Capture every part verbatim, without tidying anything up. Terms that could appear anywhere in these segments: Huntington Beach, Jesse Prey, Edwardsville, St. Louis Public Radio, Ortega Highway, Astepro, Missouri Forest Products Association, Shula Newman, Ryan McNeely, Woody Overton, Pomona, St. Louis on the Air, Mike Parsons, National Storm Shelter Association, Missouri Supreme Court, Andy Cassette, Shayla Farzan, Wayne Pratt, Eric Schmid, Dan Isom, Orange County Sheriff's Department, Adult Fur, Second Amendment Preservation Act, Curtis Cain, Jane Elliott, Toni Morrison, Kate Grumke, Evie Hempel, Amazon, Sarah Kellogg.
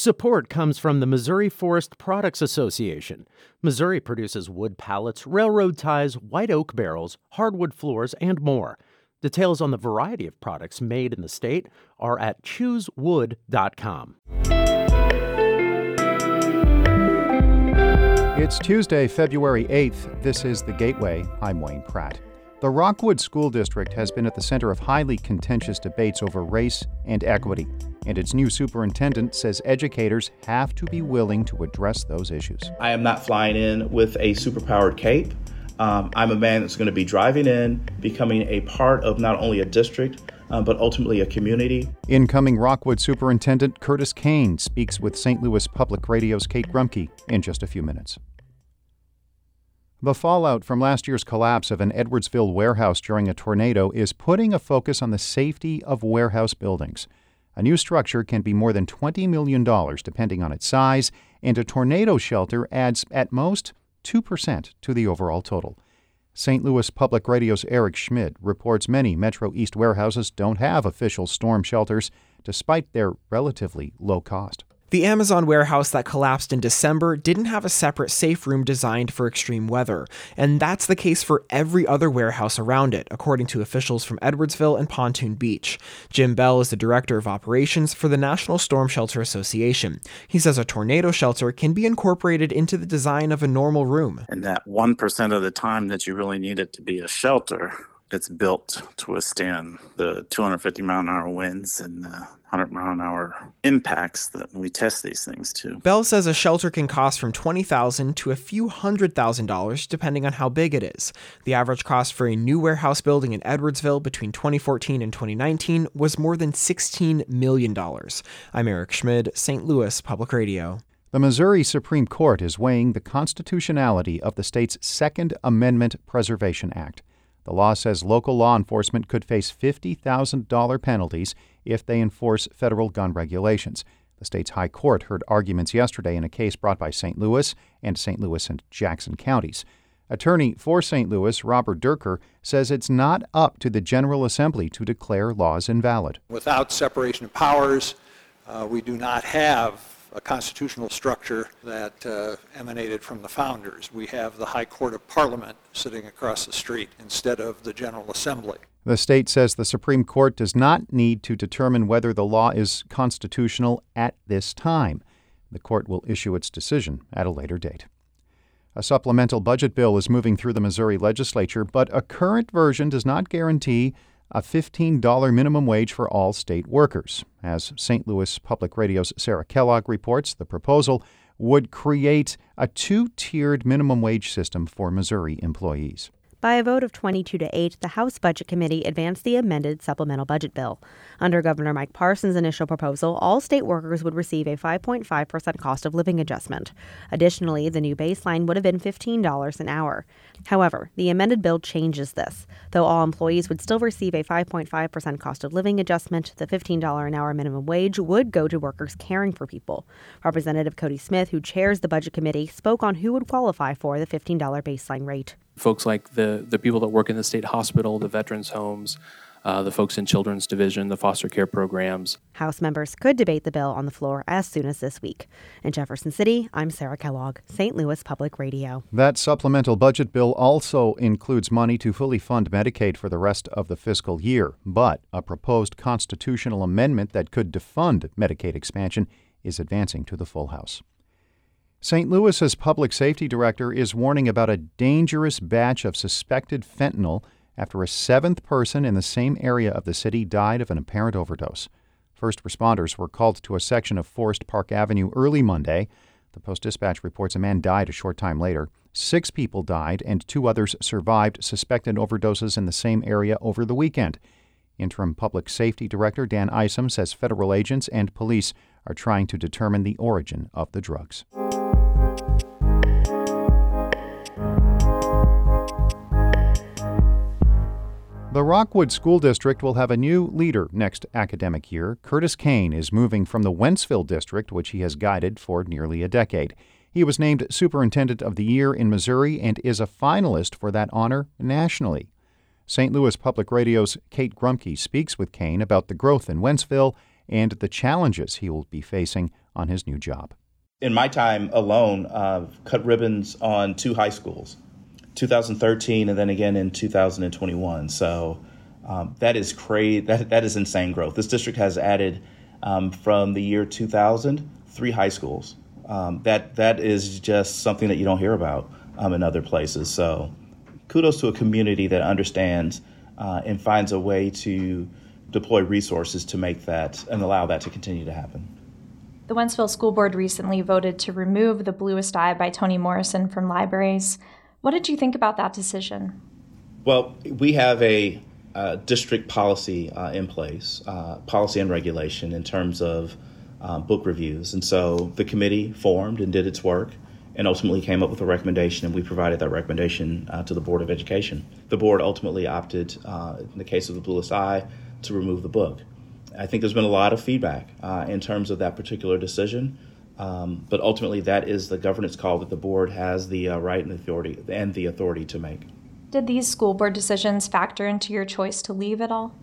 Support comes from the Missouri Forest Products Association. Missouri produces wood pallets, railroad ties, white oak barrels, hardwood floors, and more. Details on the variety of products made in the state are at choose wood dot com. It's Tuesday, February eighth. This is The Gateway. I'm Wayne Pratt. The Rockwood School District has been at the center of highly contentious debates over race and equity, and its new superintendent says educators have to be willing to address those issues. I am not flying in with a superpowered cape. Um, I'm a man that's going to be driving in, becoming a part of not only a district, um, but ultimately a community. Incoming Rockwood Superintendent Curtis Cain speaks with Saint Louis Public Radio's Kate Grumke in just a few minutes. The fallout from last year's collapse of an Edwardsville warehouse during a tornado is putting a focus on the safety of warehouse buildings. A new structure can be more than twenty million dollars depending on its size, and a tornado shelter adds at most two percent to the overall total. Saint Louis Public Radio's Eric Schmid reports many Metro East warehouses don't have official storm shelters, despite their relatively low cost. The Amazon warehouse that collapsed in December didn't have a separate safe room designed for extreme weather, and that's the case for every other warehouse around it, according to officials from Edwardsville and Pontoon Beach. Jim Bell is the director of operations for the National Storm Shelter Association. He says a tornado shelter can be incorporated into the design of a normal room. And that one percent of the time that you really need it to be a shelter, it's built to withstand the two hundred fifty mile an hour winds and the one hundred mile an hour impacts that we test these things to. Bell says a shelter can cost from twenty thousand dollars to a few hundred thousand dollars, depending on how big it is. The average cost for a new warehouse building in Edwardsville between twenty fourteen and twenty nineteen was more than sixteen million dollars. I'm Eric Schmid, Saint Louis Public Radio. The Missouri Supreme Court is weighing the constitutionality of the state's Second Amendment Preservation Act. The law says local law enforcement could face fifty thousand dollars penalties if they enforce federal gun regulations. The state's high court heard arguments yesterday in a case brought by Saint Louis and Saint Louis and Jackson counties. Attorney for Saint Louis, Robert Durker, says it's not up to the General Assembly to declare laws invalid. Without separation of powers, uh, we do not have a constitutional structure that uh, emanated from the founders. We have the High Court of Parliament sitting across the street instead of the General Assembly. The state says the Supreme Court does not need to determine whether the law is constitutional at this time. The court will issue its decision at a later date. A supplemental budget bill is moving through the Missouri legislature, but a current version does not guarantee a fifteen dollars minimum wage for all state workers. As Saint Louis Public Radio's Sarah Kellogg reports, the proposal would create a two-tiered minimum wage system for Missouri employees. By a vote of twenty-two to eight, the House Budget Committee advanced the amended supplemental budget bill. Under Governor Mike Parsons' initial proposal, all state workers would receive a five point five percent cost of living adjustment. Additionally, the new baseline would have been fifteen dollars an hour. However, the amended bill changes this. Though all employees would still receive a five point five percent cost of living adjustment, the fifteen dollars an hour minimum wage would go to workers caring for people. Representative Cody Smith, who chairs the Budget Committee, spoke on who would qualify for the fifteen dollars baseline rate. Folks like the, the people that work in the state hospital, the veterans' homes, uh, the folks in children's division, the foster care programs. House members could debate the bill on the floor as soon as this week. In Jefferson City, I'm Sarah Kellogg, Saint Louis Public Radio. That supplemental budget bill also includes money to fully fund Medicaid for the rest of the fiscal year, but a proposed constitutional amendment that could defund Medicaid expansion is advancing to the full House. Saint Louis's public safety director is warning about a dangerous batch of suspected fentanyl after a seventh person in the same area of the city died of an apparent overdose. First responders were called to a section of Forest Park Avenue early Monday. The Post-Dispatch reports a man died a short time later. Six people died and two others survived suspected overdoses in the same area over the weekend. Interim Public Safety Director Dan Isom says federal agents and police are trying to determine the origin of the drugs. The Rockwood School District will have a new leader next academic year. Curtis Cain is moving from the Wentzville District, which he has guided for nearly a decade. He was named Superintendent of the Year in Missouri and is a finalist for that honor nationally. Saint Louis Public Radio's Kate Grumke speaks with Cain about the growth in Wentzville and the challenges he will be facing on his new job. In my time alone, I've cut ribbons on two high schools, two thousand thirteen and then again in two thousand twenty-one. So um, that is crazy. That, that is insane growth. This district has added um, from the year two thousand, three high schools. Um, that that is just something that you don't hear about um, in other places. So kudos to a community that understands uh, and finds a way to deploy resources to make that and allow that to continue to happen. The Wentzville School Board recently voted to remove The Bluest Eye by Toni Morrison from libraries. What did you think about that decision? Well, we have a uh, district policy uh, in place, uh, policy and regulation in terms of uh, book reviews. And so the committee formed and did its work and ultimately came up with a recommendation, and we provided that recommendation uh, to the Board of Education. The board ultimately opted, uh, in the case of The Bluest Eye, to remove the book. I think there's been a lot of feedback uh, in terms of that particular decision, um, but ultimately that is the governance call that the board has the uh, right and authority and the authority to make. Did these school board decisions factor into your choice to leave at all?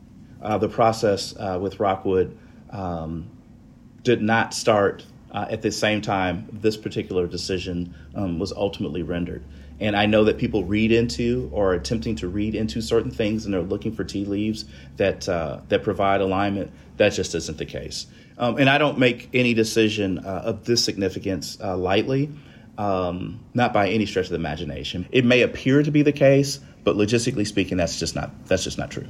Uh, the process uh, with Rockwood um, did not start uh, at the same time this particular decision um, was ultimately rendered. And I know that people read into or are attempting to read into certain things, and they're looking for tea leaves that uh, that provide alignment. That just isn't the case. Um, and I don't make any decision uh, of this significance uh, lightly, um, not by any stretch of the imagination. It may appear to be the case, but logistically speaking, that's just not that's just not true.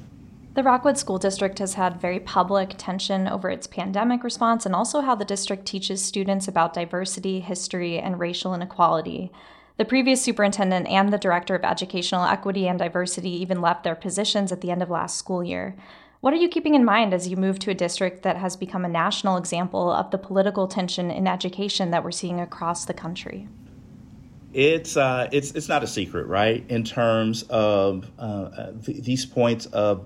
The Rockwood School District has had very public tension over its pandemic response and also how the district teaches students about diversity, history, and racial inequality. The previous superintendent and the director of educational equity and diversity even left their positions at the end of last school year. What are you keeping in mind as you move to a district that has become a national example of the political tension in education that we're seeing across the country? It's uh, it's it's not a secret, right? In terms of uh, th- these points of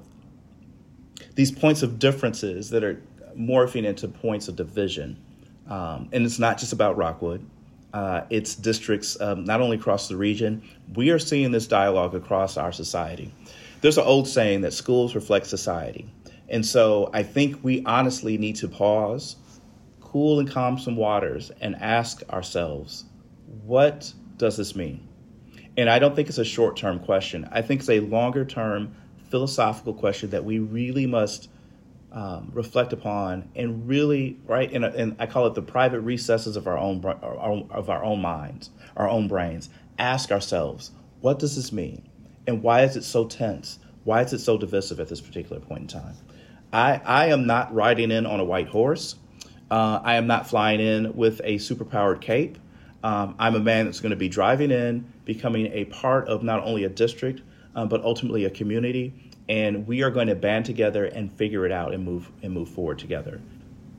these points of differences that are morphing into points of division, um, and it's not just about Rockwood. Uh, its districts, um, not only across the region. We are seeing this dialogue across our society. There's an old saying that schools reflect society. And so I think we honestly need to pause, cool and calm some waters, and ask ourselves, what does this mean? And I don't think it's a short-term question. I think it's a longer-term philosophical question that we really must Um, reflect upon and really, right, and, and I call it the private recesses of our own of our own minds, our own brains. Ask ourselves, what does this mean, and why is it so tense? Why is it so divisive at this particular point in time? I I am not riding in on a white horse. Uh, I am not flying in with a superpowered cape. Um, I'm a man that's going to be driving in, becoming a part of not only a district, um, but ultimately a community. And we are going to band together and figure it out and move and move forward together.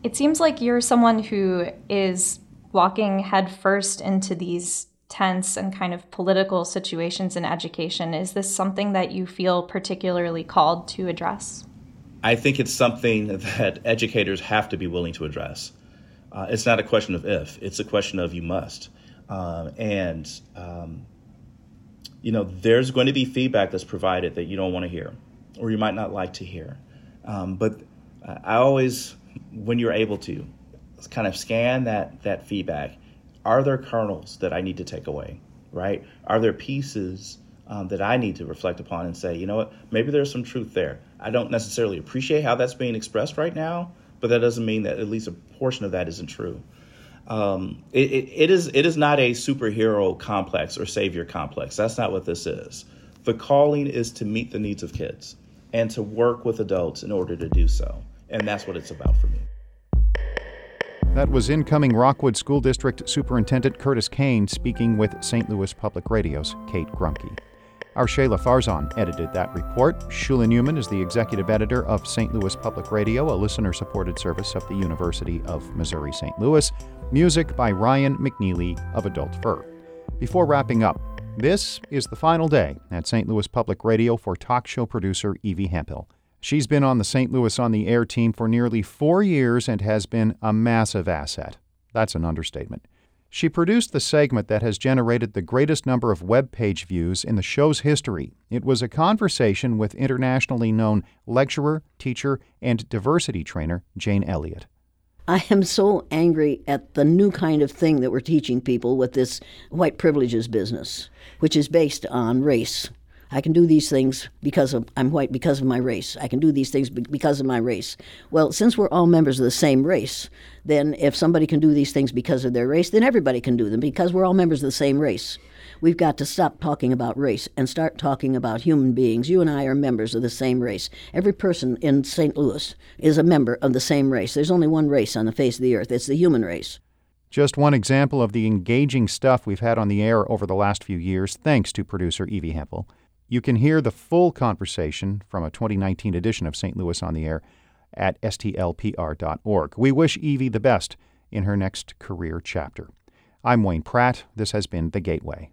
It seems like you're someone who is walking headfirst into these tense and kind of political situations in education. Is this something that you feel particularly called to address? I think it's something that educators have to be willing to address. Uh, it's not a question of if, it's a question of you must. Um, and, um, you know, there's going to be feedback that's provided that you don't want to hear, or you might not like to hear. Um, but I always, when you're able to, kind of scan that that feedback. Are there kernels that I need to take away, right? Are there pieces um, that I need to reflect upon and say, you know what, maybe there's some truth there. I don't necessarily appreciate how that's being expressed right now, but that doesn't mean that at least a portion of that isn't true. Um, it, it, it is it is not a superhero complex or savior complex. That's not what this is. The calling is to meet the needs of kids and to work with adults in order to do so. And that's what it's about for me. That was incoming Rockwood School District Superintendent Curtis Cain speaking with Saint Louis Public Radio's Kate Grumke. Our Shayla Farzan edited that report. Shula Newman is the executive editor of Saint Louis Public Radio, a listener-supported service of the University of Missouri Saint Louis. Music by Ryan McNeely of Adult Fur. Before wrapping up, this is the final day at Saint Louis Public Radio for talk show producer Evie Hempel. She's been on the Saint Louis on the Air team for nearly four years and has been a massive asset. That's an understatement. She produced the segment that has generated the greatest number of web page views in the show's history. It was a conversation with internationally known lecturer, teacher, and diversity trainer Jane Elliott. I am so angry at the new kind of thing that we're teaching people with this white privileges business, which is based on race. I can do these things because of, I'm white because of my race. I can do these things because of my race. Well, since we're all members of the same race, then if somebody can do these things because of their race, then everybody can do them because we're all members of the same race. We've got to stop talking about race and start talking about human beings. You and I are members of the same race. Every person in Saint Louis is a member of the same race. There's only one race on the face of the earth. It's the human race. Just one example of the engaging stuff we've had on the air over the last few years, thanks to producer Evie Hempel. You can hear the full conversation from a twenty nineteen edition of Saint Louis on the Air at S T L P R dot org. We wish Evie the best in her next career chapter. I'm Wayne Pratt. This has been The Gateway.